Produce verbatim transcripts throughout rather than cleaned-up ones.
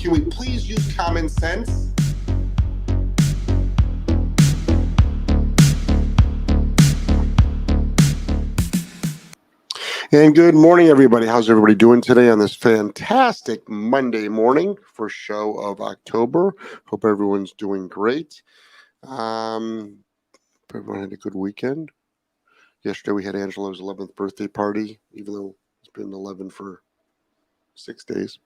Can we please use common sense? And good morning, everybody. How's everybody doing today on this fantastic Monday morning, first show of October? Hope everyone's doing great. Um, hope everyone had a good weekend. Yesterday we had Angelo's eleventh birthday party, even though it's been eleven for six days.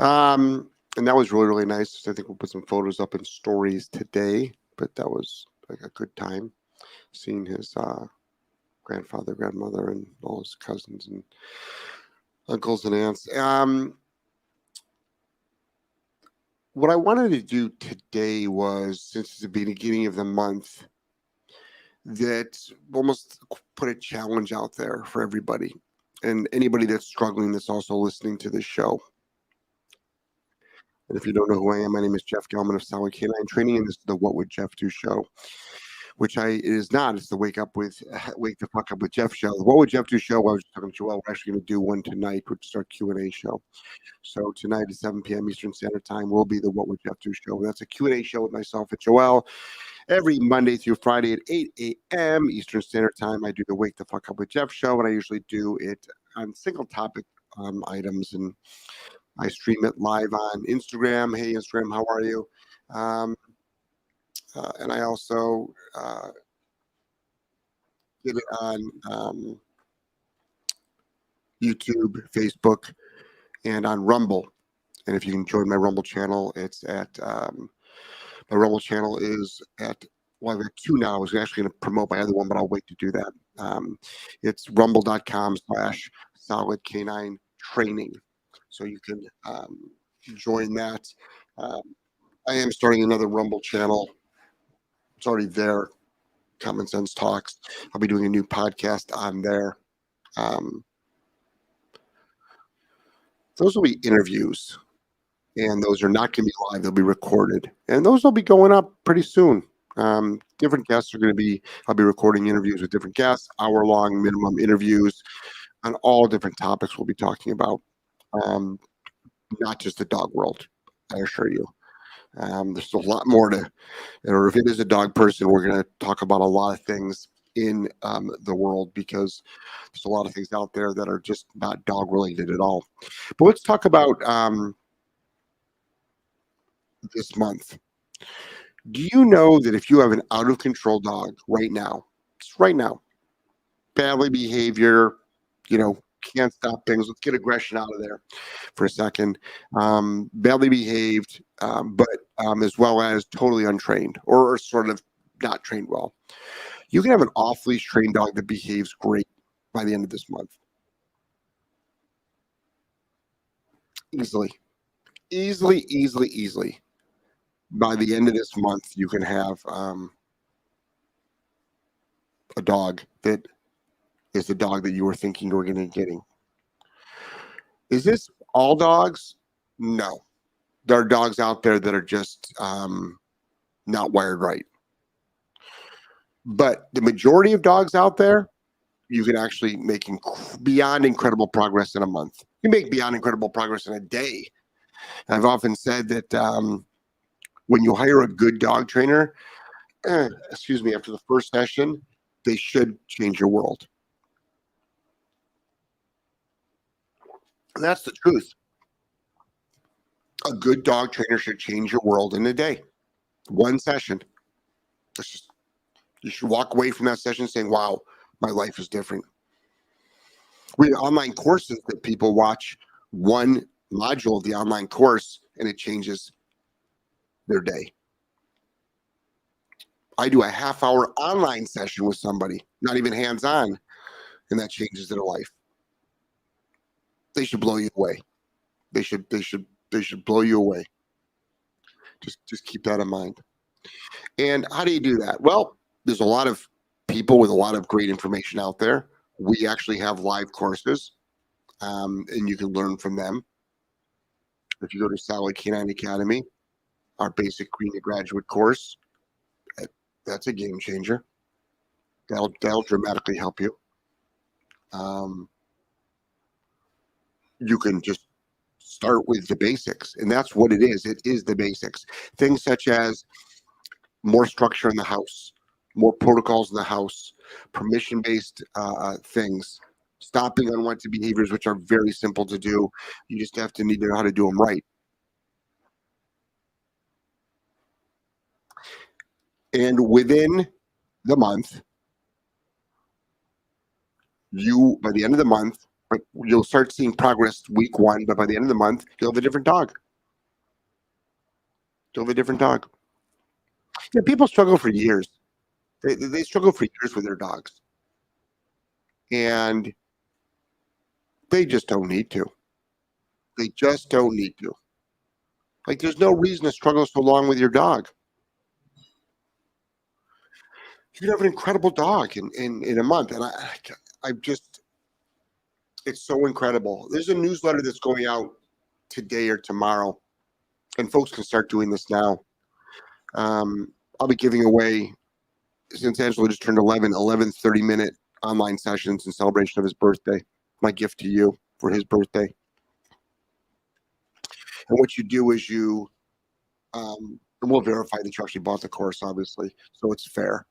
Um, and that was really, really nice. I think we'll put some photos up in stories today, but that was like a good time seeing his uh, grandfather, grandmother, and all his cousins and uncles and aunts. Um, what I wanted to do today was, since the beginning of the month, that almost put a challenge out there for everybody and anybody that's struggling that's also listening to this show. And if you don't know who I am, my name is Jeff Gellman of Solid Canine Training, and this is the What Would Jeff Do show. Which I it is not. It's the Wake Up with Wake the Fuck Up with Jeff show. The What Would Jeff Do show? I was talking to Joel. We're actually going to do one tonight, which is our Q and A show. So tonight at seven p.m. Eastern Standard Time will be the What Would Jeff Do show. And that's a Q and A show with myself and Joel every Monday through Friday at eight a.m. Eastern Standard Time. I do the Wake the Fuck Up with Jeff show, and I usually do it on single topic um, items, and I stream it live on Instagram. Hey, Instagram, how are you? Um, Uh, and I also uh, did it on um, YouTube, Facebook, and on Rumble. And if you can join my Rumble channel, it's at um, my Rumble channel is at well, I've got two now. I was actually going to promote my other one, but I'll wait to do that. Um, it's rumble dot com slash solid canine training. So you can um, join that. Um, I am starting another Rumble channel. It's already there, Common Sense Talks. I'll be doing a new podcast on there. Um, those will be interviews, and those are not going to be live. They'll be recorded, and those will be going up pretty soon. Um, different guests are going to be, I'll be recording interviews with different guests, hour-long minimum interviews on all different topics we'll be talking about, um, not just the dog world, I assure you. Um, there's a lot more to, or if it is a dog person, we're going to talk about a lot of things in um, the world, because there's a lot of things out there that are just not dog related at all. But let's talk about um, this month. Do you know that if you have an out of control dog right now, just right now, badly behavior, you know, can't stop things. Let's get aggression out of there for a second. Um, badly behaved, um, but um, as well as totally untrained or, or sort of not trained well. You can have an off-leash trained dog that behaves great by the end of this month. Easily. Easily, easily, easily. By the end of this month, you can have um, a dog that is the dog that you were thinking you were going to be getting. Is this all dogs? No. There are dogs out there that are just um, not wired right. But the majority of dogs out there, you can actually make inc- beyond incredible progress in a month. You make beyond incredible progress in a day. And I've often said that um, when you hire a good dog trainer, eh, excuse me, after the first session, they should change your world. And that's the truth. A good dog trainer should change your world in a day. One session. It's just, you should walk away from that session saying, wow, my life is different. We have online courses that people watch one module of the online course, and it changes their day. I do a half hour online session with somebody, not even hands-on, and that changes their life. They should blow you away. They should, they should, they should blow you away. Just, just keep that in mind. And how do you do that? Well, there's a lot of people with a lot of great information out there. We actually have live courses, um, and you can learn from them. If you go to Solid K nine Academy, our basic Green to Graduate course, that's a game changer. That'll, that'll dramatically help you. Um, You can just start with the basics. And that's what it is. It is the basics. Things such as more structure in the house, more protocols in the house, permission-based uh, things, stopping unwanted behaviors, which are very simple to do. You just have to need to know how to do them right. And within the month, you, by the end of the month, but you'll start seeing progress week one, but by the end of the month, you'll have a different dog. You'll have a different dog. You know, people struggle for years. They, they struggle for years with their dogs. And they just don't need to. They just don't need to. Like, there's no reason to struggle so long with your dog. You could have an incredible dog in, in, in a month. And I, I just, it's so incredible. There's a newsletter that's going out today or tomorrow, and folks can start doing this now. Um, I'll be giving away, since Angelo just turned eleven, eleven thirty-minute online sessions in celebration of his birthday, my gift to you for his birthday. And what you do is you, um, and we'll verify that you actually bought the course, obviously, so it's fair.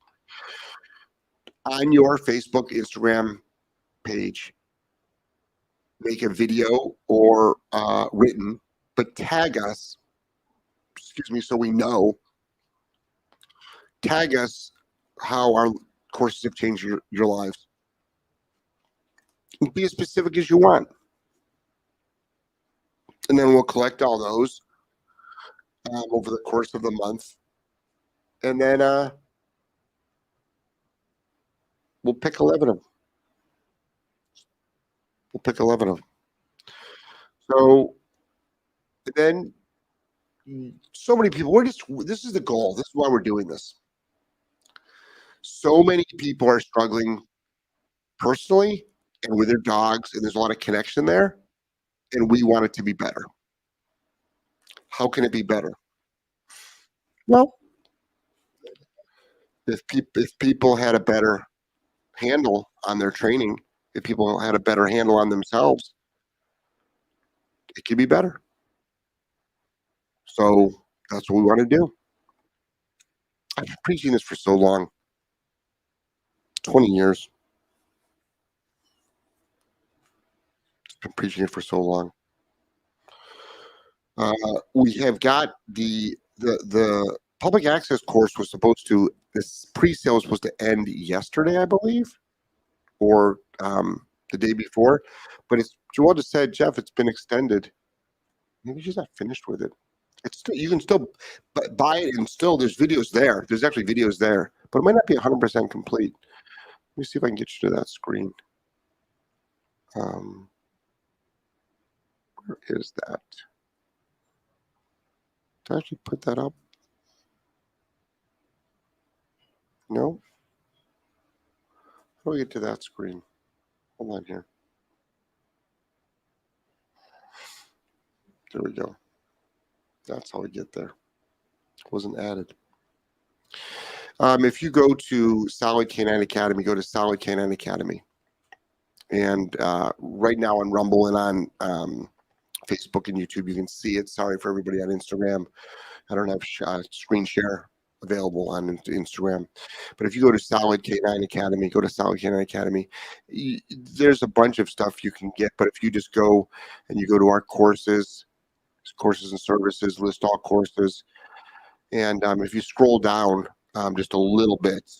On your Facebook, Instagram page, make a video or uh, written, but tag us, excuse me, so we know, tag us how our courses have changed your, your lives. Be as specific as you want. And then we'll collect all those um, over the course of the month. And then, uh, We'll pick eleven of them. We'll pick eleven of them. So then, so many people, we're just, this is the goal. This is why we're doing this. So many people are struggling personally and with their dogs, and there's a lot of connection there, and we want it to be better. How can it be better? Well, if, pe- if people had a better handle on their training, if people had a better handle on themselves, it could be better. So that's what we want to do. I've been preaching this for so long, twenty years. I've been preaching it for so long. Uh, we have got the the the public access course was supposed to, this pre-sale was supposed to end yesterday, I believe, or um, the day before. But it's, Joel just said, Jeff, it's been extended. Maybe she's not finished with it. It's still, you can still buy it, and still there's videos there. There's actually videos there, but it might not be one hundred percent complete. Let me see if I can get you to that screen. Um, where is that? Did I actually put that up? No. How do we get to that screen? Hold on here. There we go. That's how we get there. It wasn't added. Um, if you go to Solid K nine Academy, go to Solid K nine Academy. And uh, right now on Rumble and on um, Facebook and YouTube, you can see it. Sorry for everybody on Instagram. I don't have sh- uh, screen share available on Instagram, but if you go to Solid K nine Academy, go to Solid K nine Academy, you, there's a bunch of stuff you can get. But if you just go and you go to our courses, courses and services, list all courses, and um, if you scroll down um, just a little bit,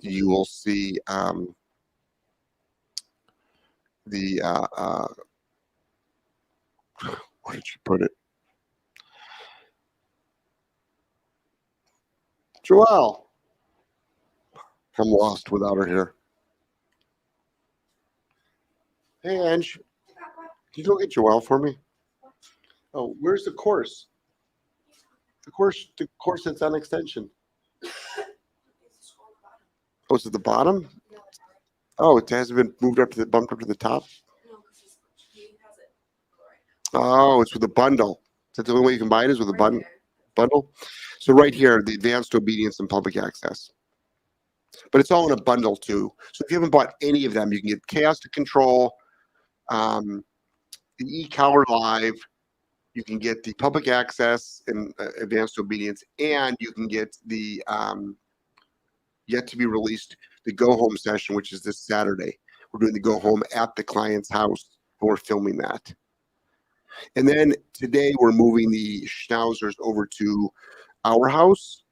you will see um, the uh, uh, where did you put it? Joelle, I'm lost without her here. Hey, Ange, can you go get Joelle for me? Oh, where's the course? The course, the course that's on extension. Oh, it's at the bottom? Oh, it hasn't been moved up to the, bumped up to the top? Oh, it's with a bundle. Is that the only way you can buy it, is with a bundle? Bundle. So right here, the Advanced Obedience and Public Access. But it's all in a bundle too. So if you haven't bought any of them, you can get Chaos to Control, um, the E-Collar Live, you can get the public access and uh, advanced obedience, and you can get the um, yet to be released, the go home session, which is this Saturday. We're doing the go home at the client's house, and we're filming that. And then today we're moving the schnauzers over to our house,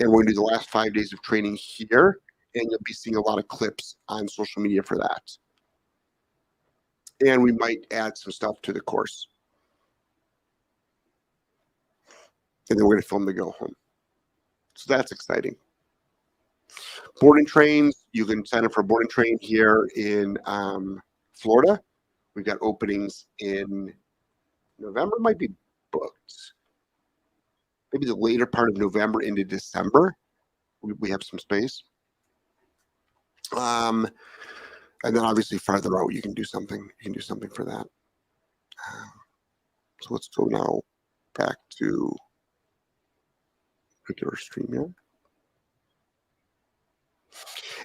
and we're going to do the last five days of training here. And you'll be seeing a lot of clips on social media for that. And we might add some stuff to the course. And then we're going to film the go home. So that's exciting. Board and trains. You can sign up for board and train here in um, Florida. We've got openings in November. It might be booked. Maybe the later part of November into December. We, we have some space. Um, and then obviously farther out, you can do something. You can do something for that. Um, so let's go now back to regular stream here.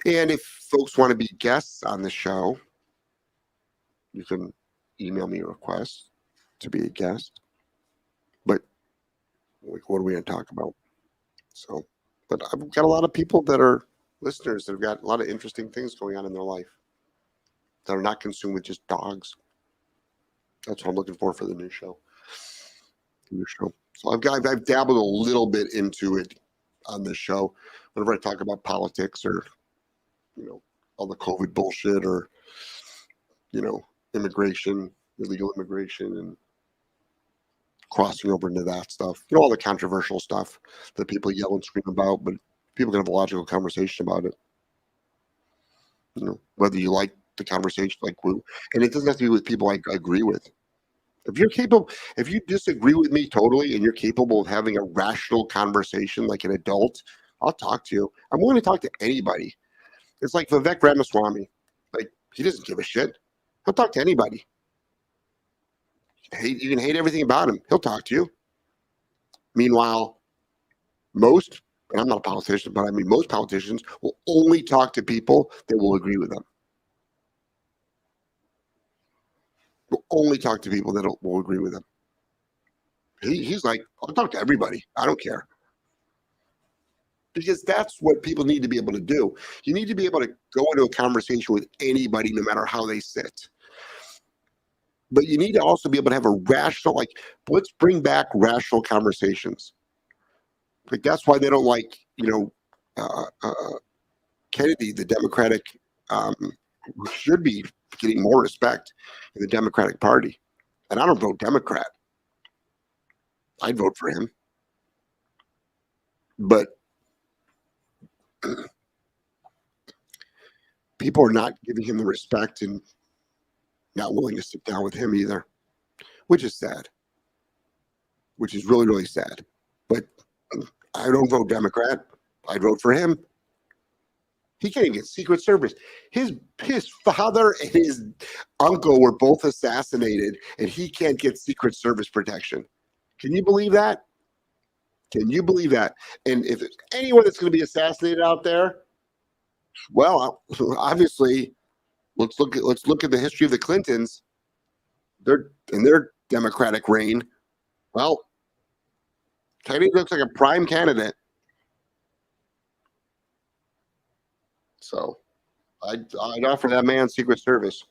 And if folks want to be guests on the show, you can email me a request to be a guest. But like, what are we going to talk about? So, but I've got a lot of people that are listeners that have got a lot of interesting things going on in their life that are not consumed with just dogs. That's what I'm looking for for the new show. The new show. So I've got, I've dabbled a little bit into it on this show. Whenever I talk about politics or, you know, all the COVID bullshit or, you know, immigration, illegal immigration and crossing over into that stuff, you know, all the controversial stuff that people yell and scream about, but people can have a logical conversation about it. You know, whether you like the conversation, like, and it doesn't have to be with people I agree with. If you're capable, if you disagree with me totally and you're capable of having a rational conversation like an adult, I'll talk to you. I'm willing to talk to anybody. It's like Vivek Ramaswamy. Like, he doesn't give a shit. He'll talk to anybody. You can hate everything about him. He'll talk to you. Meanwhile, most, and I'm not a politician, but I mean most politicians will only talk to people that will agree with them. Will only talk to people that will agree with them. He, he's like, I'll talk to everybody. I don't care. Because that's what people need to be able to do. You need to be able to go into a conversation with anybody, no matter how they sit. But you need to also be able to have a rational, like, let's bring back rational conversations. Like, that's why they don't like, you know, uh, uh, Kennedy, the Democratic, um, should be getting more respect in the Democratic Party. And I don't vote Democrat. I'd vote for him. But people are not giving him the respect and not willing to sit down with him either, which is sad, which is really, really sad. But I don't vote Democrat. I'd vote for him. He can't even get Secret Service. His his father and his uncle were both assassinated, and he can't get Secret Service protection. Can you believe that? Can you believe that? And if there's anyone that's going to be assassinated out there, well, obviously, let's look at let's look at the history of the Clintons. They're in their Democratic reign. Well, Kennedy looks like a prime candidate. So I'd, I'd offer that man Secret Service.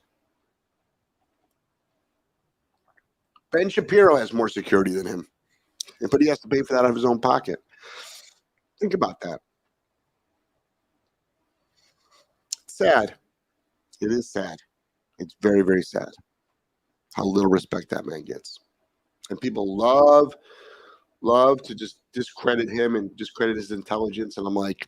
Ben Shapiro has more security than him, but he has to pay for that out of his own pocket. Think about that. Sad. It is sad. It's very, very sad how little respect that man gets. And people love... love to just discredit him and discredit his intelligence. And I'm like,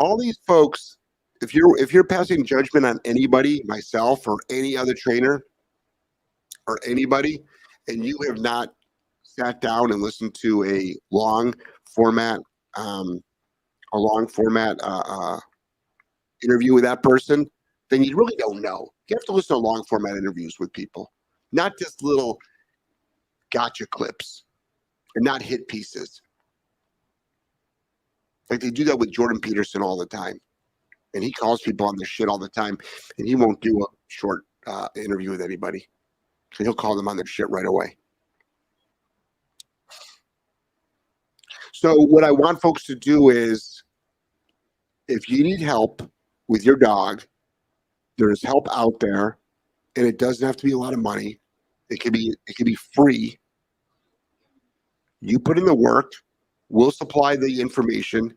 all these folks, if you're if you're passing judgment on anybody, myself or any other trainer or anybody, and you have not sat down and listened to a long format um a long format uh, uh interview with that person, then you really don't know. You have to listen to long format interviews with people, not just little gotcha clips and not hit pieces. Like, they do that with Jordan Peterson all the time. And he calls people on this shit all the time. And he won't do a short uh, interview with anybody. and he'll call them on their shit right away. So what I want folks to do is, if you need help with your dog, there's help out there, and it doesn't have to be a lot of money. It can be, it can be free. You put in the work, we'll supply the information,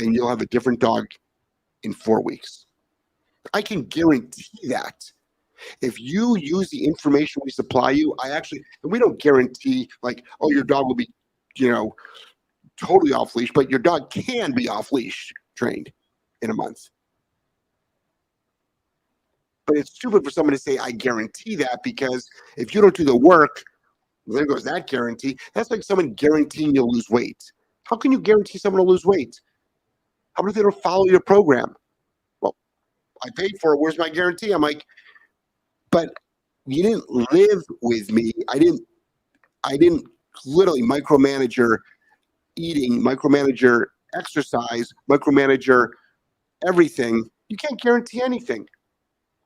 and you'll have a different dog in four weeks. I can guarantee that. If you use the information we supply you, I actually, and we don't guarantee like, oh, your dog will be, you know, totally off leash, but your dog can be off leash trained in a month. But it's stupid for someone to say, I guarantee that, because if you don't do the work, well, there goes that guarantee. That's like someone guaranteeing you'll lose weight. How can you guarantee someone will lose weight? How about if they don't follow your program? Well, I paid for it. Where's my guarantee? I'm like, but you didn't live with me. I didn't, I didn't literally micromanage your eating, micromanage your exercise, micromanage your everything. You can't guarantee anything.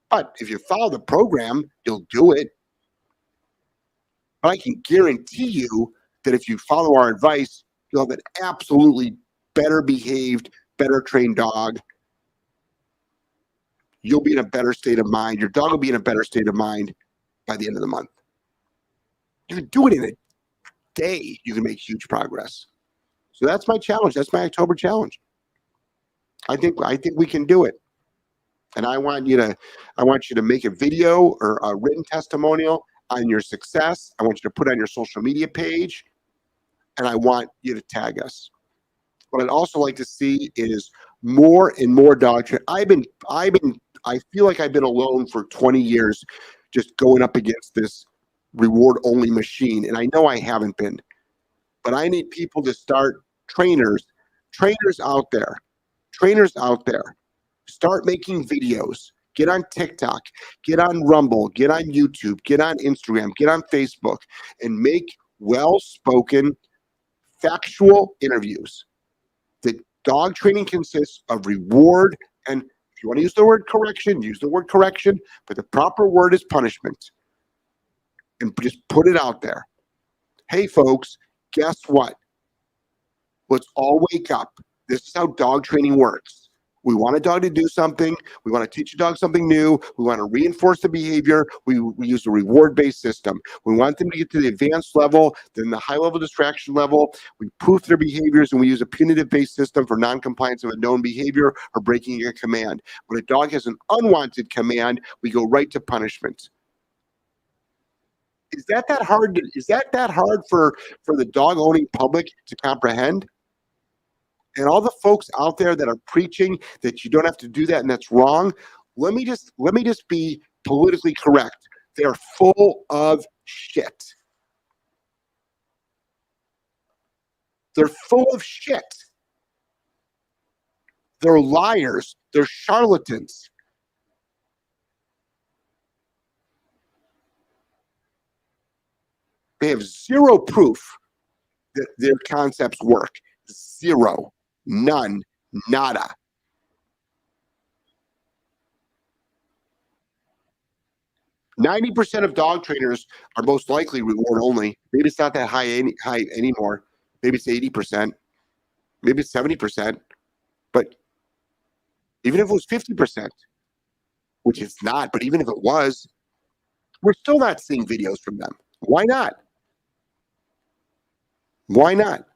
But if you follow the program, you'll do it. But I can guarantee you that if you follow our advice, you'll have an absolutely better behaved, better trained dog. You'll be in a better state of mind. Your dog will be in a better state of mind by the end of the month. You can do it in a day. You can make huge progress. So that's my challenge. That's my October challenge. I think I think we can do it. And I want you to, I want you to make a video or a written testimonial on your success. I want you to put it on your social media page, and I want you to tag us. What I'd also like to see is more and more dog training. I've been, I've been, I feel like I've been alone for twenty years, just going up against this reward-only machine. And I know I haven't been, but I need people to start trainers, trainers out there, trainers out there. Start making videos. Get on TikTok, get on Rumble, get on YouTube, get on Instagram, get on Facebook, and make well-spoken, factual interviews. The dog training consists of reward, and if you want to use the word correction, use the word correction, but the proper word is punishment. And just put it out there. Hey, folks, guess what? Let's all wake up. This is how dog training works. We want a dog to do something. We want to teach a dog something new. We want to reinforce the behavior. We, we use a reward-based system. We want them to get to the advanced level, then the high-level distraction level. We proof their behaviors, and we use a punitive-based system for noncompliance of a known behavior or breaking a command. When a dog has an unwanted command, we go right to punishment. Is that that hard? To, is that that hard for, for the dog-owning public to comprehend? And all the folks out there that are preaching that you don't have to do that and that's wrong, let me just let me just be politically correct. They are full of shit. They're full of shit. They're liars. They're charlatans. They have zero proof that their concepts work. Zero. None, nada. ninety percent of dog trainers are most likely reward only. Maybe it's not that high, any, high anymore. Maybe it's eighty percent. Maybe it's seventy percent. But even if it was fifty percent, which it's not, but even if it was, we're still not seeing videos from them. Why not? Why not?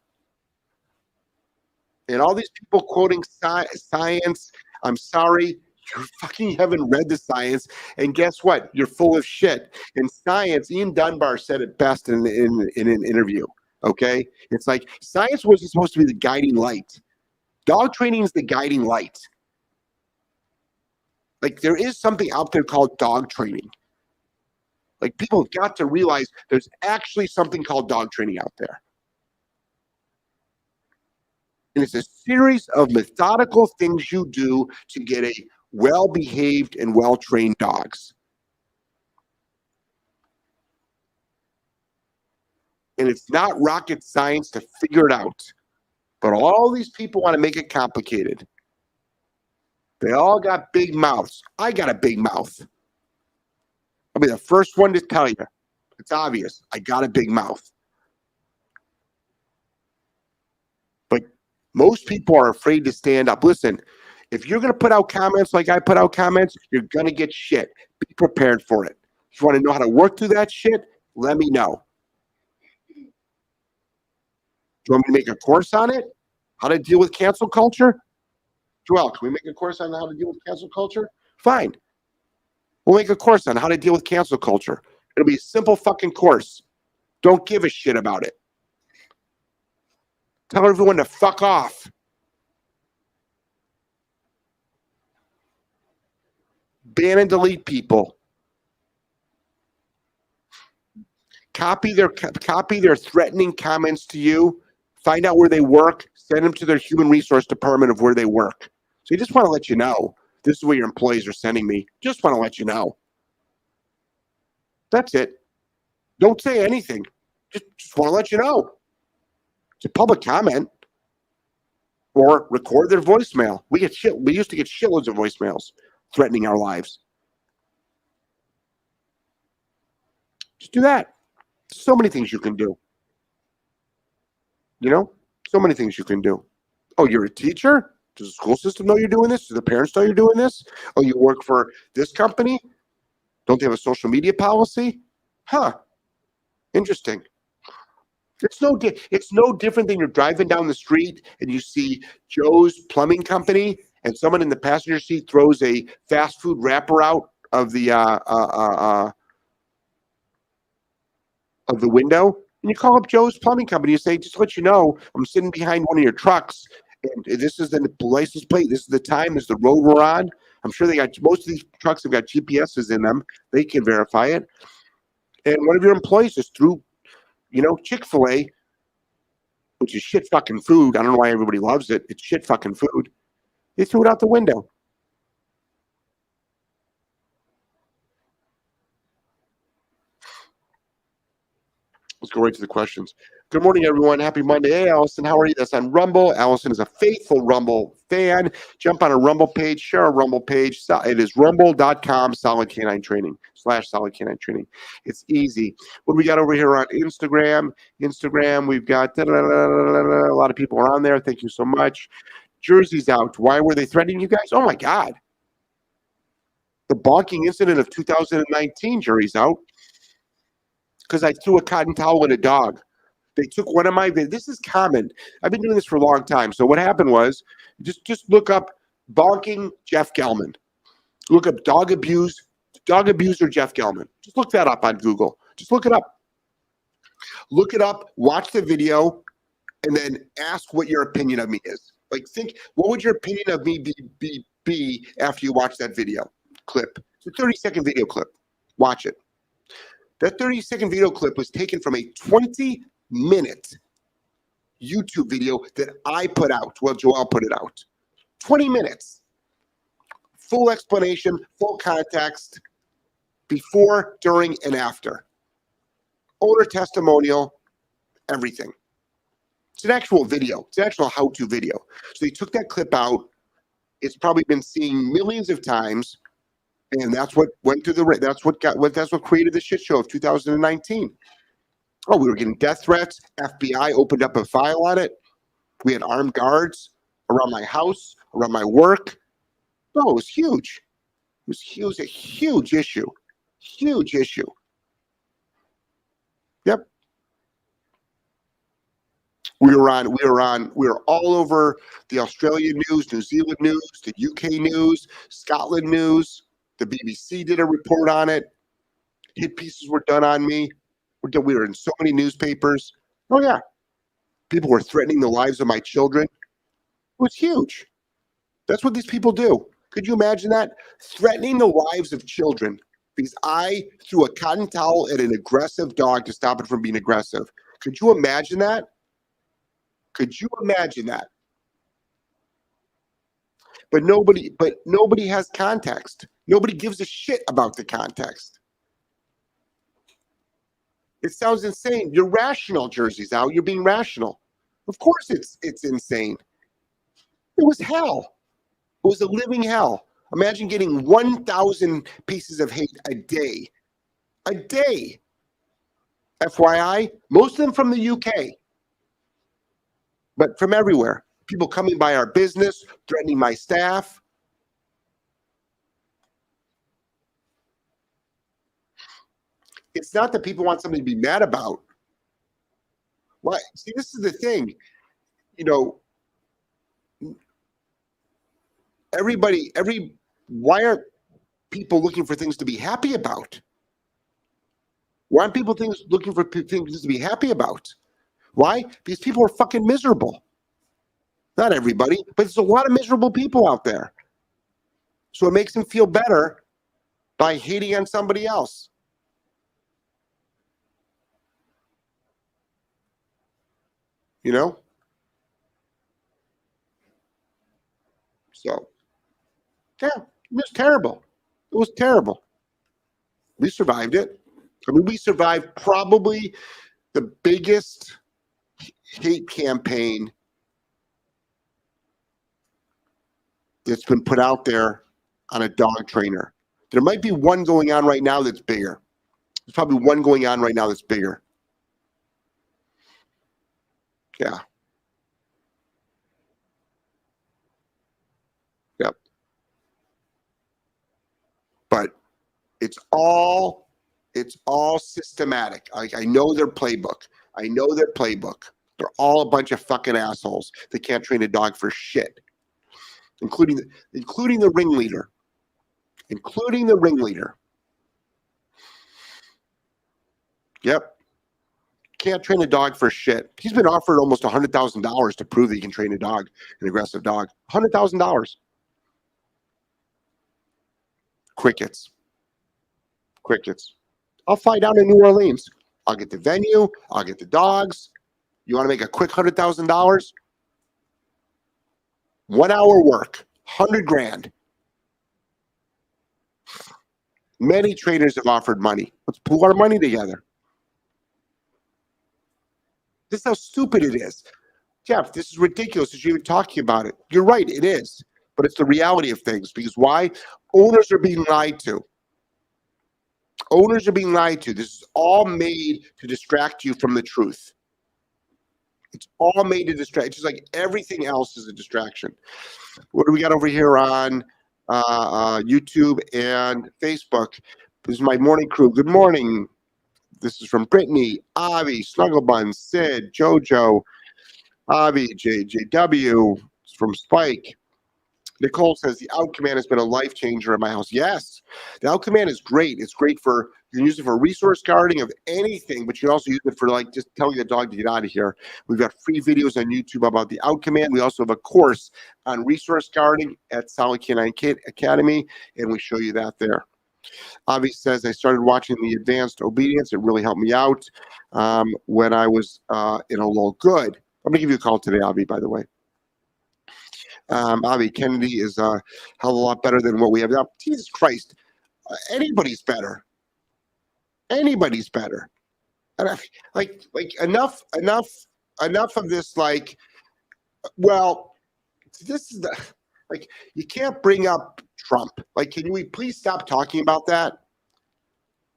And all these people quoting sci science, I'm sorry, you fucking haven't read the science. And guess what? You're full of shit. And science, Ian Dunbar said it best in, in, in an interview, okay? It's like, science wasn't supposed to be the guiding light. Dog training is the guiding light. Like, there is something out there called dog training. Like, people have got to realize there's actually something called dog training out there. And it's a series of methodical things you do to get a well-behaved and well-trained dogs. And it's not rocket science to figure it out. But all these people want to make it complicated. They all got big mouths. I got a big mouth. I'll be the first one to tell you. It's obvious. I got a big mouth. But most people are afraid to stand up. Listen, if you're going to put out comments like I put out comments, you're going to get shit. Be prepared for it. If you want to know how to work through that shit, let me know. Do you want me to make a course on it? How to deal with cancel culture? Joel, can we make a course on how to deal with cancel culture? Fine. We'll make a course on how to deal with cancel culture. It'll be a simple fucking course. Don't give a shit about it. Tell everyone to fuck off. Ban and delete people. Copy their copy their threatening comments to you. Find out where they work. Send them to their human resource department of where they work. So you just want to let you know. This is what your employees are sending me. Just want to let you know. That's it. Don't say anything. Just, just want to let you know. It's a public comment. Or record their voicemail. We get shit. We used to get shitloads of voicemails threatening our lives. Just do that. So many things you can do. You know, so many things you can do. Oh, you're a teacher? Does the school system know you're doing this? Do the parents know you're doing this? Oh, you work for this company? Don't they have a social media policy? Huh. Interesting. It's no, di- it's no different than you're driving down the street and you see Joe's Plumbing Company and someone in the passenger seat throws a fast food wrapper out of the uh, uh, uh, uh, of the window. And you call up Joe's Plumbing Company. You say, just to let you know, I'm sitting behind one of your trucks. And this is the license plate. This is the time. This is the road we're on. I'm sure they got most of these trucks have got G P Ses in them. They can verify it. And one of your employees just threw, you know, Chick-fil-A, which is shit fucking food. I don't know why everybody loves it. It's shit fucking food. They threw it out the window. Let's go right to the questions. Good morning, everyone. Happy Monday. Hey, Allison, how are you? That's on Rumble. Allison is a faithful Rumble fan. Jump on a Rumble page, share a Rumble page. It is rumble dot com Solid Canine Training slash Solid Canine Training. It's easy. What do we got over here on Instagram? Instagram, we've got a lot of people are on there. Thank you so much. Jersey's out. Why were they threatening you guys? Oh, my God. The bonking incident of two thousand nineteen, Jersey's out. Because I threw a cotton towel at a dog. They took one of my videos. This is common. I've been doing this for a long time. So what happened was, just, just look up bonking Jeff Gellman. Look up dog abuse, dog abuser Jeff Gellman. Just look that up on Google. Just look it up. Look it up, watch the video, and then ask what your opinion of me is. Like think, what would your opinion of me be, be, be after you watch that video clip? It's a thirty-second video clip. Watch it. That thirty-second video clip was taken from a twenty-minute YouTube video that I put out. Well, Joel put it out. twenty minutes. Full explanation, full context, before, during, and after. Owner testimonial, everything. It's an actual video. It's an actual how-to video. So they took that clip out. It's probably been seen millions of times. And that's what went through the. That's what got. That's what created the shit show of two thousand nineteen. Oh, we were getting death threats. F B I opened up a file on it. We had armed guards around my house, around my work. Oh, it was huge. It was huge. A huge issue. Huge issue. Yep. We were on. We were on. We were all over the Australian news, New Zealand news, the U K news, Scotland news. The B B C did a report on it. Hit pieces were done on me. We were in so many newspapers. Oh, yeah. People were threatening the lives of my children. It was huge. That's what these people do. Could you imagine that? Threatening the lives of children because I threw a cotton towel at an aggressive dog to stop it from being aggressive. Could you imagine that? Could you imagine that? But nobody, but nobody has context. Nobody gives a shit about the context. It sounds insane. You're rational, Jersey's out. You're being rational. Of course it's it's insane. It was hell. It was a living hell. Imagine getting one thousand pieces of hate a day. A day. F Y I, most of them from the U K, but from everywhere. People coming by our business, threatening my staff. It's not that people want something to be mad about. Why? See, this is the thing. You know, everybody, every, why are people looking for things to be happy about? Why aren't people things looking for things to be happy about? Why? Because people are fucking miserable. Not everybody, but there's a lot of miserable people out there. So it makes them feel better by hating on somebody else. You know? So, yeah, it was terrible. It was terrible. We survived it. I mean, we survived probably the biggest hate campaign that's been put out there on a dog trainer. There might be one going on right now that's bigger. There's probably one going on right now that's bigger. Yeah. Yep. But it's all... It's all systematic. I, I know their playbook. I know their playbook. They're all a bunch of fucking assholes. They can't train a dog for shit, including the, including the ringleader, including the ringleader. Yep. Can't train a dog for shit. He's been offered almost one hundred thousand dollars to prove that he can train a dog, an aggressive dog. one hundred thousand dollars. Crickets. Crickets. I'll fly down to New Orleans. I'll get the venue. I'll get the dogs. You want to make a quick hundred thousand dollars? One hour work, hundred grand. Many trainers have offered money. Let's pool our money together. This is how stupid it is, Jeff. This is ridiculous that you were talking about it. You're right, it is, but it's the reality of things. Because why? Owners are being lied to. Owners are being lied to. This is all made to distract you from the truth. It's all made to distract. It's just like everything else is a distraction. What do we got over here on uh, uh, YouTube and Facebook? This is my morning crew. Good morning. This is from Brittany, Avi, Snugglebun, Sid, JoJo, Avi, J J W. It's from Spike. Nicole says, the out command has been a life changer in my house. Yes, the out command is great. It's great for, you can use it for resource guarding of anything, but you can also use it for like just telling the dog to get out of here. We've got free videos on YouTube about the out command. We also have a course on resource guarding at Solid K nine Academy, and we show you that there. Avi says, I started watching the advanced obedience. It really helped me out um, when I was uh, in a lull. Good. I'm going to give you a call today, Avi, by the way. Um, Avi, Kennedy is a hell of a lot better than what we have now. Jesus Christ, anybody's better. Anybody's better. And I, like, like enough, enough, enough of this. Like, well, this is the, like you can't bring up Trump. Like, can we please stop talking about that?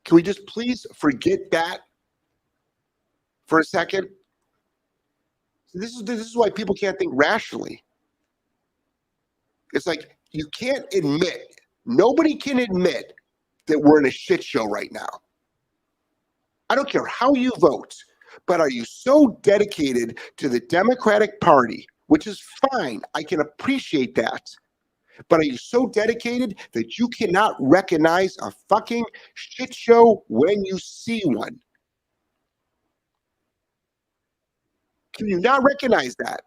Can we just please forget that for a second? This is this is why people can't think rationally. It's like you can't admit, nobody can admit that we're in a shit show right now. I don't care how you vote, but are you so dedicated to the Democratic Party, which is fine, I can appreciate that, but are you so dedicated that you cannot recognize a fucking shit show when you see one? Can you not recognize that?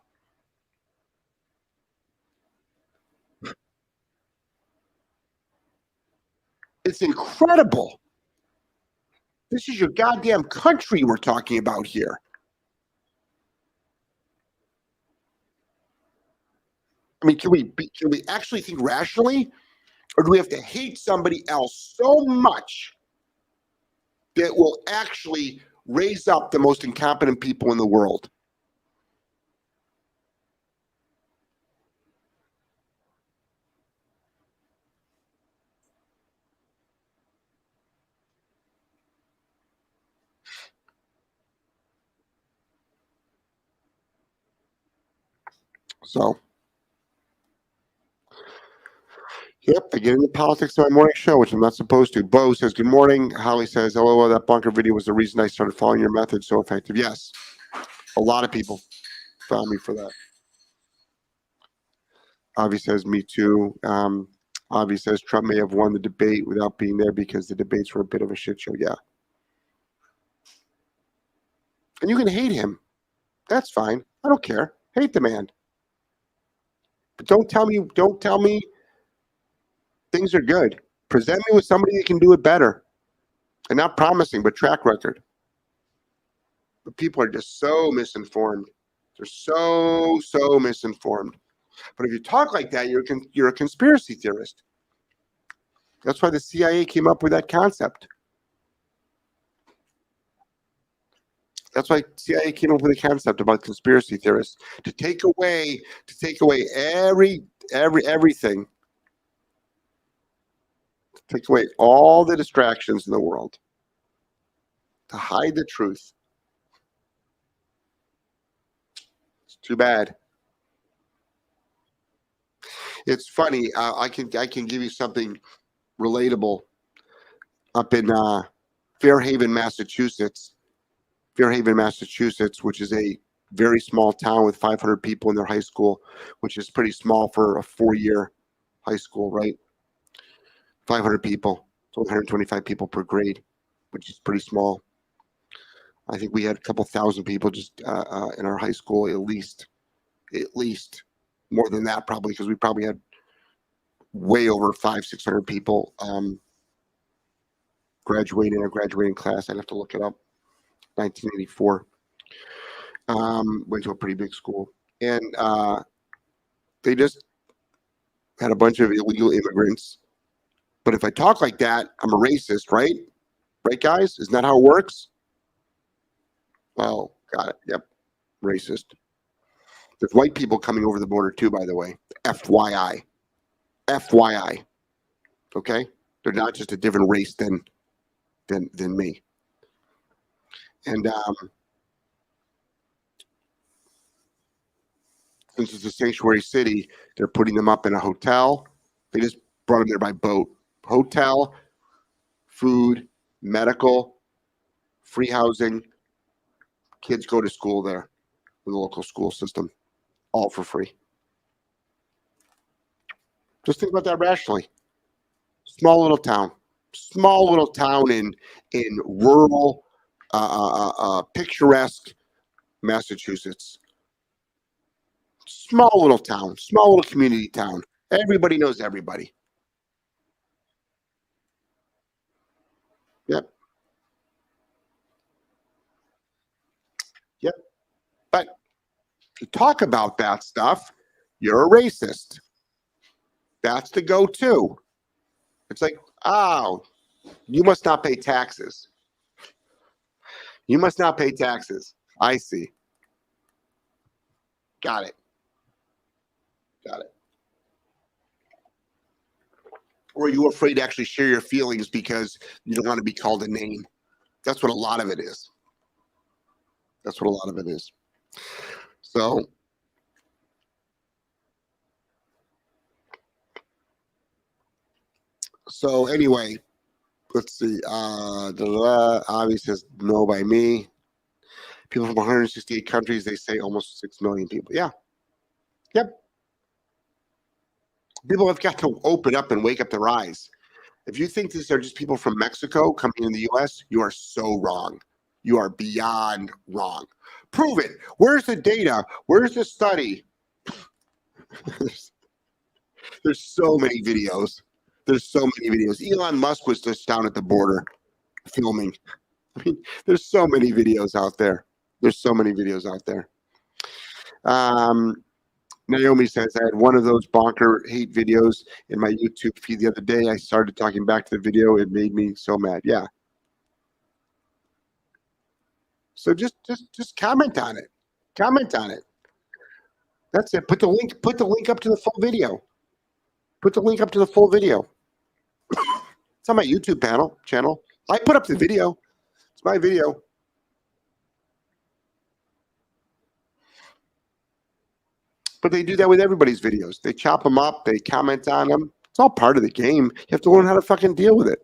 It's incredible. This is your goddamn country we're talking about here. I mean, can we be, can we actually think rationally? Or do we have to hate somebody else so much that will actually raise up the most incompetent people in the world? So, yep, they get into politics on my morning show, which I'm not supposed to. Bo says, good morning. Holly says, L O L, that bunker video was the reason I started following your method. So effective. Yes, a lot of people found me for that. Avi says, me too. Um, Avi says, Trump may have won the debate without being there because the debates were a bit of a shit show. Yeah. And you can hate him. That's fine. I don't care. Hate the man. But don't tell me, don't tell me things are good. Present me with somebody that can do it better. And not promising, but track record. But people are just so misinformed. They're so, so misinformed. But if you talk like that, you're con- you're a conspiracy theorist. That's why the C I A came up with that concept. That's why C I A came up with a concept about conspiracy theorists to take away to take away every every everything. To take away all the distractions in the world. To hide the truth. It's too bad. It's funny. Uh, I can I can give you something relatable. Up in uh, Fairhaven, Massachusetts. Fairhaven, Massachusetts, which is a very small town with five hundred people in their high school, which is pretty small for a four-year high school, right? five hundred people, so one hundred twenty-five people per grade, which is pretty small. I think we had a couple thousand people just uh, uh, in our high school, at least, at least more than that probably, because we probably had way over five, six hundred people um, graduating in our graduating class. I'd have to look it up. nineteen eighty-four, um, went to a pretty big school, and uh, they just had a bunch of illegal immigrants. But if I talk like that, I'm a racist, right? Right, guys? Isn't that how it works? Well, got it. Yep, racist. There's white people coming over the border too, by the way. F Y I. F Y I. Okay? They're not just a different race than than than me. And um, since it's a sanctuary city, they're putting them up in a hotel. They just brought them there by boat. Hotel, food, medical, free housing. Kids go to school there with the local school system, all for free. Just think about that rationally. Small little town. Small little town in, in rural Uh, uh, uh, picturesque Massachusetts. Small little town, small little community town. Everybody knows everybody. Yep. Yep. But if you talk about that stuff, you're a racist. That's the go-to. It's like, oh, you must not pay taxes. You must not pay taxes. I see. Got it. Got it. Or are you afraid to actually share your feelings because you don't want to be called a name? That's what a lot of it is. That's what a lot of it is. So so anyway. Let's see. Uh, Avi says no by me. People from one hundred sixty-eight countries, they say almost six million people. Yeah. Yep. People have got to open up and wake up their eyes. If you think these are just people from Mexico coming in the U S, you are so wrong. You are beyond wrong. Prove it. Where's the data? Where's the study? there's, there's so many videos. There's so many videos. Elon Musk was just down at the border filming. I mean, there's so many videos out there. There's so many videos out there. Um, Naomi says, I had one of those bonker hate videos in my YouTube feed the other day. I started talking back to the video. It made me so mad. Yeah. So just just just comment on it. Comment on it. That's it. Put the link, put the link up to the full video. Put the link up to the full video. It's on my YouTube panel, channel. I put up the video. It's my video. But they do that with everybody's videos. They chop them up. They comment on them. It's all part of the game. You have to learn how to fucking deal with it.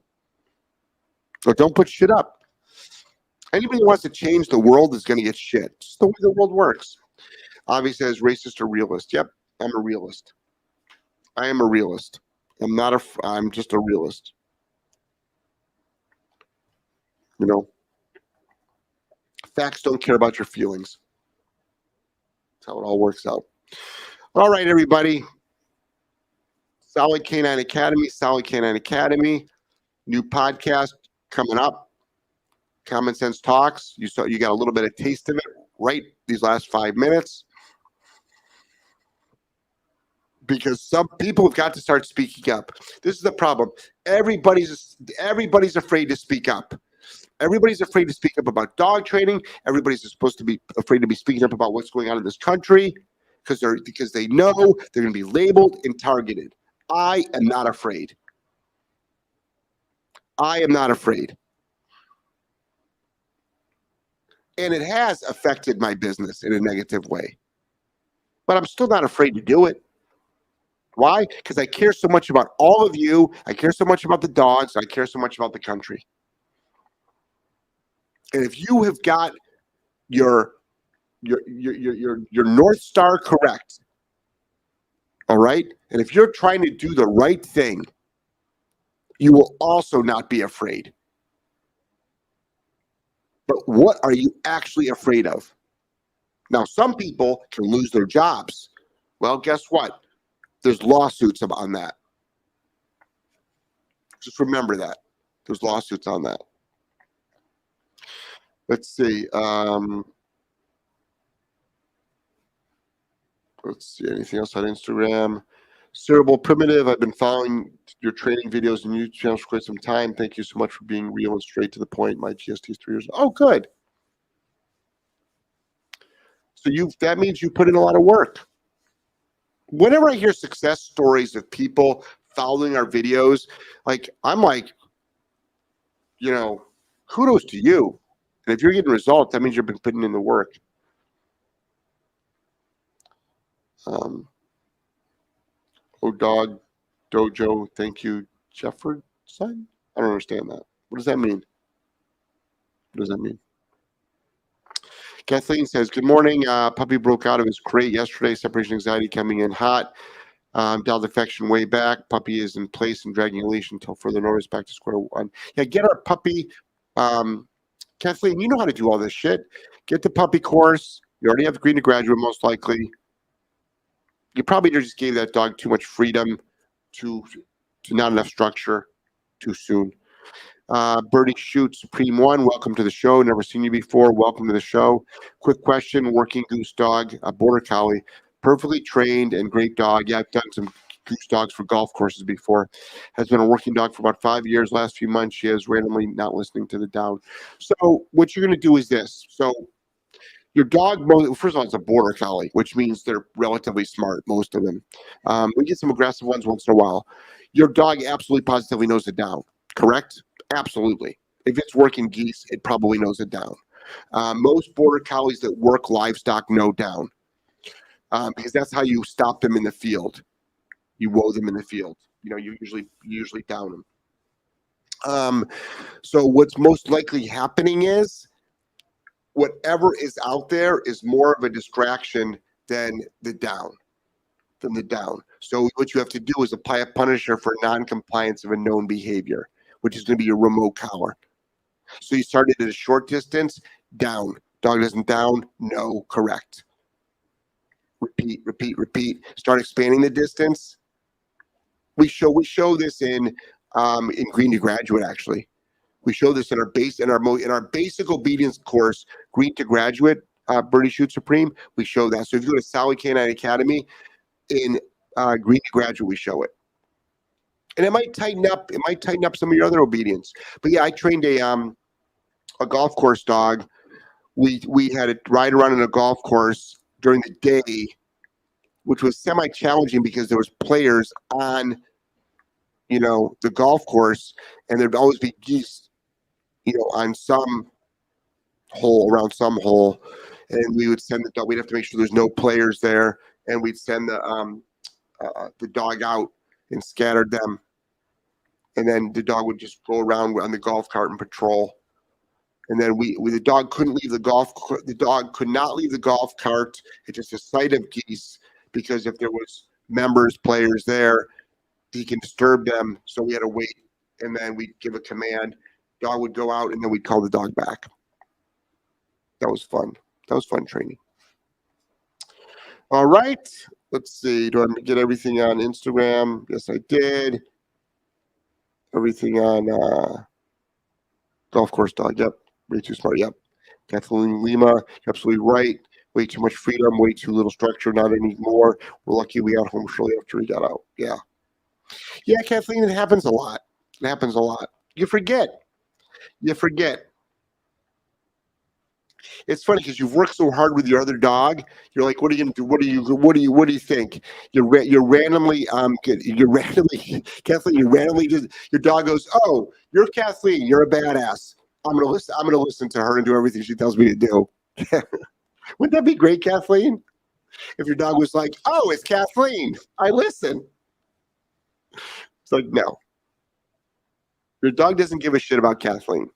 So don't put shit up. Anybody who wants to change the world is going to get shit. It's the way the world works. Avi says, racist or realist? Yep, I'm a realist. I am a realist. I'm not a, I'm just a realist. You know, facts don't care about your feelings. That's how it all works out. All right, everybody. Solid K nine Academy, Solid K nine Academy. New podcast coming up. Common Sense Talks. You saw, you got a little bit of taste of it right these last five minutes. Because some people have got to start speaking up. This is the problem. Everybody's everybody's afraid to speak up. Everybody's afraid to speak up about dog training. Everybody's supposed to be afraid to be speaking up about what's going on in this country because they're because they know they're going to be labeled and targeted. I am not afraid. I am not afraid. And it has affected my business in a negative way. But I'm still not afraid to do it. Why? Because I care so much about all of you. I care so much about the dogs. I care so much about the country. And if you have got your your your your your North Star correct, all right, and if you're trying to do the right thing, you will also not be afraid. But what are you actually afraid of? Now, some people can lose their jobs. Well, guess what? There's lawsuits on that. Just remember that. There's lawsuits on that. Let's see. Um, let's see. Anything else on Instagram? Cerebral Primitive, I've been following your training videos and YouTube channels for quite some time. Thank you so much for being real and straight to the point. My G S T is three years old. Oh, good. So you that means you put in a lot of work. Whenever I hear success stories of people following our videos, like I'm like, you know, kudos to you. And if you're getting results, that means you've been putting in the work. Um, oh, dog, dojo, thank you, Jefford sign? I don't understand that. What does that mean? What does that mean? Kathleen says, good morning. Uh, puppy broke out of his crate yesterday. Separation anxiety coming in hot. Um, Dog defection way back. Puppy is in place and dragging a leash until further notice. Back to square one. Yeah, get our puppy. Um, Kathleen, you know how to do all this shit. Get the puppy course. You already have Green to Graduate, most likely. You probably just gave that dog too much freedom, too, to not enough structure, too soon. Uh, Birdie Shoot Supreme One, welcome to the show. Never seen you before. Welcome to the show. Quick question, working goose dog, a border collie, perfectly trained and great dog. Yeah, I've done some goose dogs for golf courses before. Has been a working dog for about five years. Last few months, she is randomly not listening to the down. So what you're going to do is this. So your dog, first of all, it's a border collie, which means they're relatively smart, most of them. Um, we get some aggressive ones once in a while. Your dog absolutely positively knows the down, correct? Absolutely. If it's working geese, it probably knows it down. Uh, most border collies that work livestock know down um, because that's how you stop them in the field. You woe them in the field. You know, you usually usually down them. Um, so what's most likely happening is whatever is out there is more of a distraction than the down, than the down. So what you have to do is apply a punisher for non-compliance of a known behavior, which is going to be your remote collar. So you started at a short distance, down. Dog doesn't down, no, correct. Repeat, repeat, repeat. Start expanding the distance. We show we show this in um, in Green to Graduate. Actually, we show this in our base in our in our basic obedience course, Green to Graduate, uh, Birdie Shoot Supreme. We show that. So if you go to Solid K nine Academy in uh, Green to Graduate, we show it. And it might tighten up. It might tighten up some of your other obedience. But yeah, I trained a um, a golf course dog. We we had it ride around in a golf course during the day, which was semi-challenging because there was players on, you know, the golf course, and there'd always be geese, you know, on some hole around some hole, and we would send the dog. We'd have to make sure there's no players there. and we'd send the um, uh, the dog out and scattered them. And then the dog would just go around on the golf cart and patrol. And then we, we the dog couldn't leave the golf. The dog could not leave the golf cart. It's just a sight of geese, because if there was members, players there, he can disturb them. So we had to wait. And then we'd give a command. Dog would go out, and then we'd call the dog back. That was fun. That was fun training. All right. Let's see. Do I get everything on Instagram? Yes, I did. Everything on uh, golf course dog. Yep. Way too smart. Yep. Kathleen Lima. You're absolutely right. Way too much freedom. Way too little structure. Not anymore. We're lucky we got home shortly after we got out. Yeah. Yeah, Kathleen, it happens a lot. It happens a lot. You forget. You forget. It's funny because you've worked so hard with your other dog. You're like, what are you going to do? What do you? What do you? What do you think? You're ra you're randomly um you're randomly Kathleen. You randomly just your dog goes, oh, you're Kathleen. You're a badass. I'm gonna listen. I'm gonna listen to her and do everything she tells me to do. Wouldn't that be great, Kathleen? If your dog was like, oh, it's Kathleen. I listen. It's like, no. Your dog doesn't give a shit about Kathleen.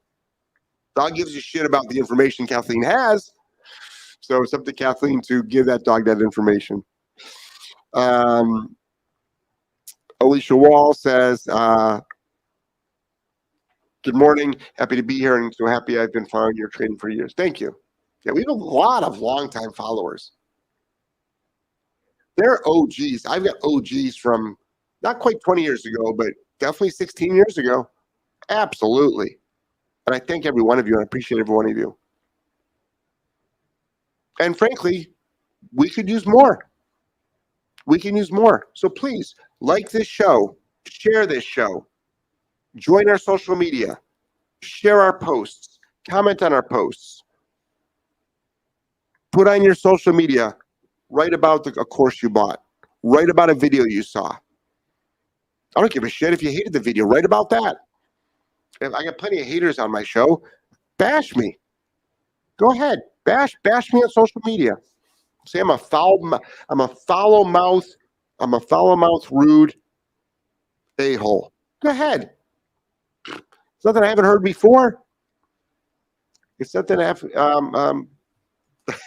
Dog gives a shit about the information Kathleen has. So it's up to Kathleen to give that dog that information. Um, Alicia Wall says, uh, good morning. Happy to be here and so happy I've been following your training for years. Thank you. Yeah, we have a lot of longtime followers. They're O Gs. I've got O Gs from not quite twenty years ago, but definitely sixteen years ago. Absolutely. And I thank every one of you, and I appreciate every one of you. And frankly, we could use more. We can use more. So please, like this show, share this show, join our social media, share our posts, comment on our posts, put on your social media, write about the, a course you bought, write about a video you saw. I don't give a shit if you hated the video. Write about that. I got plenty of haters on my show. Bash me. Go ahead. Bash bash me on social media. Say I'm a foul I'm a foul mouth. I'm a foul mouth rude a-hole. Go ahead. It's nothing I haven't heard before. It's nothing I have um um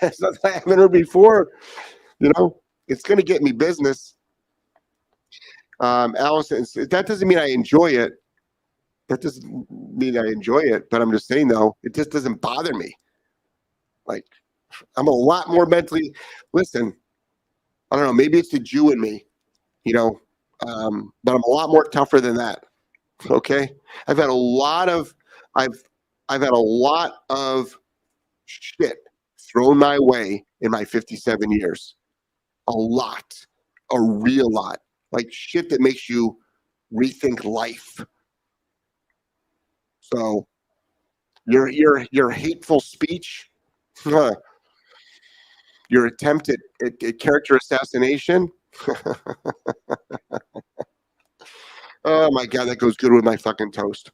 it's nothing I haven't heard before. You know, it's gonna get me business. Um Allison, that doesn't mean I enjoy it. That doesn't mean I enjoy it, but I'm just saying, though, it just doesn't bother me. Like, I'm a lot more mentally, listen, I don't know, maybe it's the Jew in me, you know, um, but I'm a lot more tougher than that, okay? I've had a lot of, I've, I've had a lot of shit thrown my way in my fifty-seven years. A lot, a real lot, like shit that makes you rethink life. So your your your hateful speech, huh, your attempt at, at, at character assassination. Oh my God, that goes good with my fucking toast.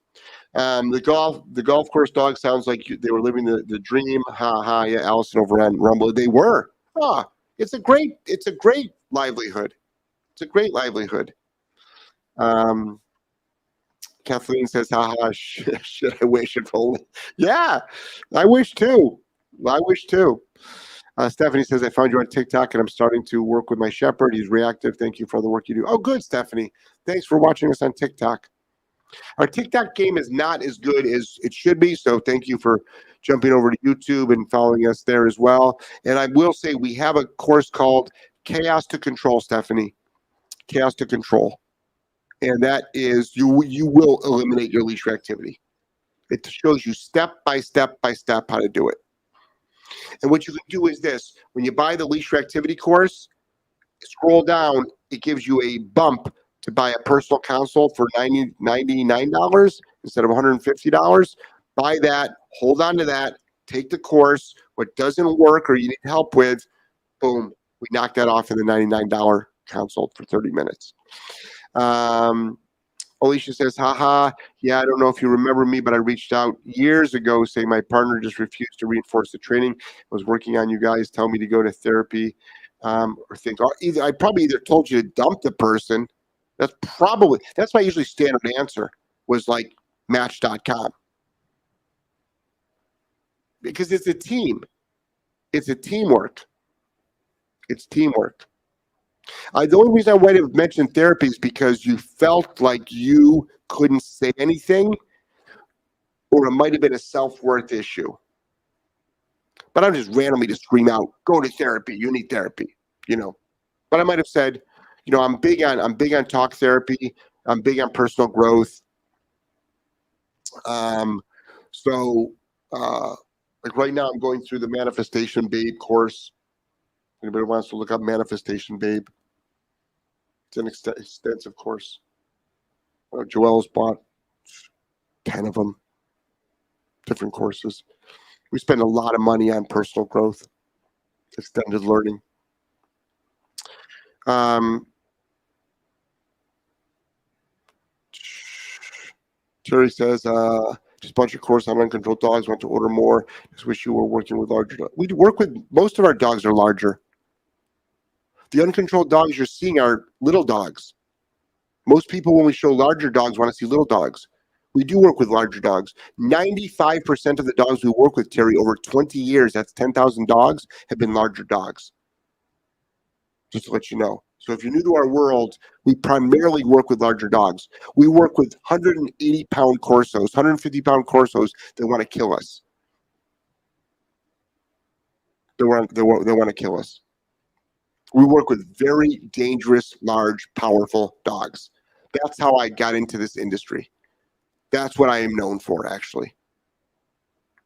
Um, the golf the golf course dog sounds like you, they were living the, the dream. Ha ha, yeah, Allison over on Rumble. They were. Ah, it's a great it's a great livelihood. It's a great livelihood. Um. Kathleen says, haha, shit, shit, I wish it only. Yeah, I wish too. I wish too. Uh, Stephanie says, I found you on TikTok and I'm starting to work with my shepherd. He's reactive. Thank you for the work you do. Oh, good, Stephanie. Thanks for watching us on TikTok. Our TikTok game is not as good as it should be. So thank you for jumping over to YouTube and following us there as well. And I will say we have a course called Chaos to Control, Stephanie. Chaos to Control. And that is, you you will eliminate your leisure activity. It shows you step by step by step how to do it. And what you can do is this. When you buy the leisure activity course, scroll down. It gives you a bump to buy a personal console for ninety-nine dollars instead of one hundred fifty dollars. Buy that. Hold on to that. Take the course. What doesn't work or you need help with, boom, we knock that off in the ninety-nine dollar console for thirty minutes. Um, Alicia says, haha, yeah, I don't know if you remember me, but I reached out years ago saying my partner just refused to reinforce the training. I was working on you guys, tell me to go to therapy. um, or things. Or either I probably either told you to dump the person. That's probably that's my usually standard answer was like match dot com, because it's a team. It's a teamwork. It's teamwork. Uh, the only reason I might have mentioned therapy is because you felt like you couldn't say anything, or it might have been a self-worth issue. But I'm just randomly to scream out, go to therapy, you need therapy, you know. But I might have said, you know, I'm big on I'm big on talk therapy, I'm big on personal growth. Um, so uh, like right now I'm going through the Manifestation Babe course. Anybody wants to look up Manifestation Babe? It's an ex- extensive course. Uh, Joelle's bought ten of them, different courses. We spend a lot of money on personal growth, extended learning. Um, Terry says, uh, just bought your course on uncontrolled dogs, want to order more. Just wish you were working with larger dogs. We work with, most of our dogs are larger. The uncontrolled dogs you're seeing are little dogs. Most people, when we show larger dogs, want to see little dogs. We do work with larger dogs. ninety-five percent of the dogs we work with, Terry, over twenty years, that's ten thousand dogs, have been larger dogs. Just to let you know. So if you're new to our world, we primarily work with larger dogs. We work with one hundred eighty pound Corsos, one hundred fifty pound Corsos that want to kill us. They want, they want, they want to kill us. We work with very dangerous, large, powerful dogs. That's how I got into this industry. That's what I am known for, actually.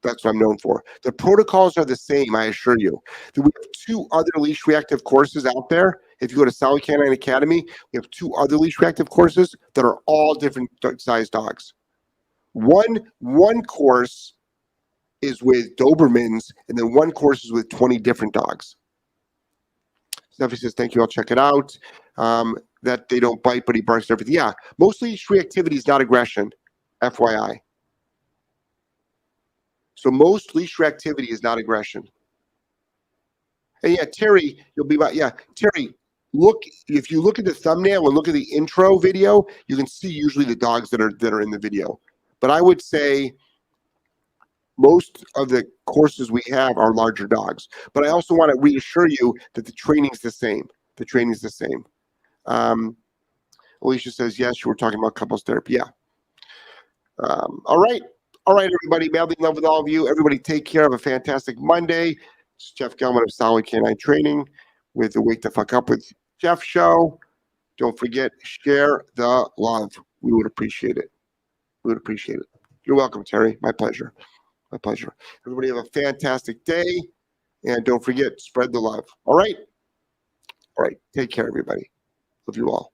That's what I'm known for. The protocols are the same, I assure you. We have two other leash reactive courses out there. If you go to Solid Canine Academy, we have two other leash reactive courses that are all different size dogs. One, one course is with Dobermans, and then one course is with twenty different dogs. Steffi says, thank you, I'll check it out. Um, that they don't bite, but he barks and everything. Yeah, mostly leash reactivity is not aggression. F Y I. So most leash reactivity is not aggression. And yeah, Terry, you'll be about, yeah, Terry, look, if you look at the thumbnail and look at the intro video, you can see usually the dogs that are that are in the video. But I would say most of the courses we have are larger dogs. But I also want to reassure you that the training's the same. The training's the same. Um, Alicia says, yes, you were talking about couples therapy. Yeah. Um, all right. All right, everybody. Madly in love with all of you. Everybody take care. Have a fantastic Monday. It's Jeff Gellman of Solid Canine Training with the Wake the Fuck Up with Jeff show. Don't forget, share the love. We would appreciate it. We would appreciate it. You're welcome, Terry. My pleasure. My pleasure. Everybody have a fantastic day. And don't forget, spread the love. All right. All right. Take care, everybody. Love you all.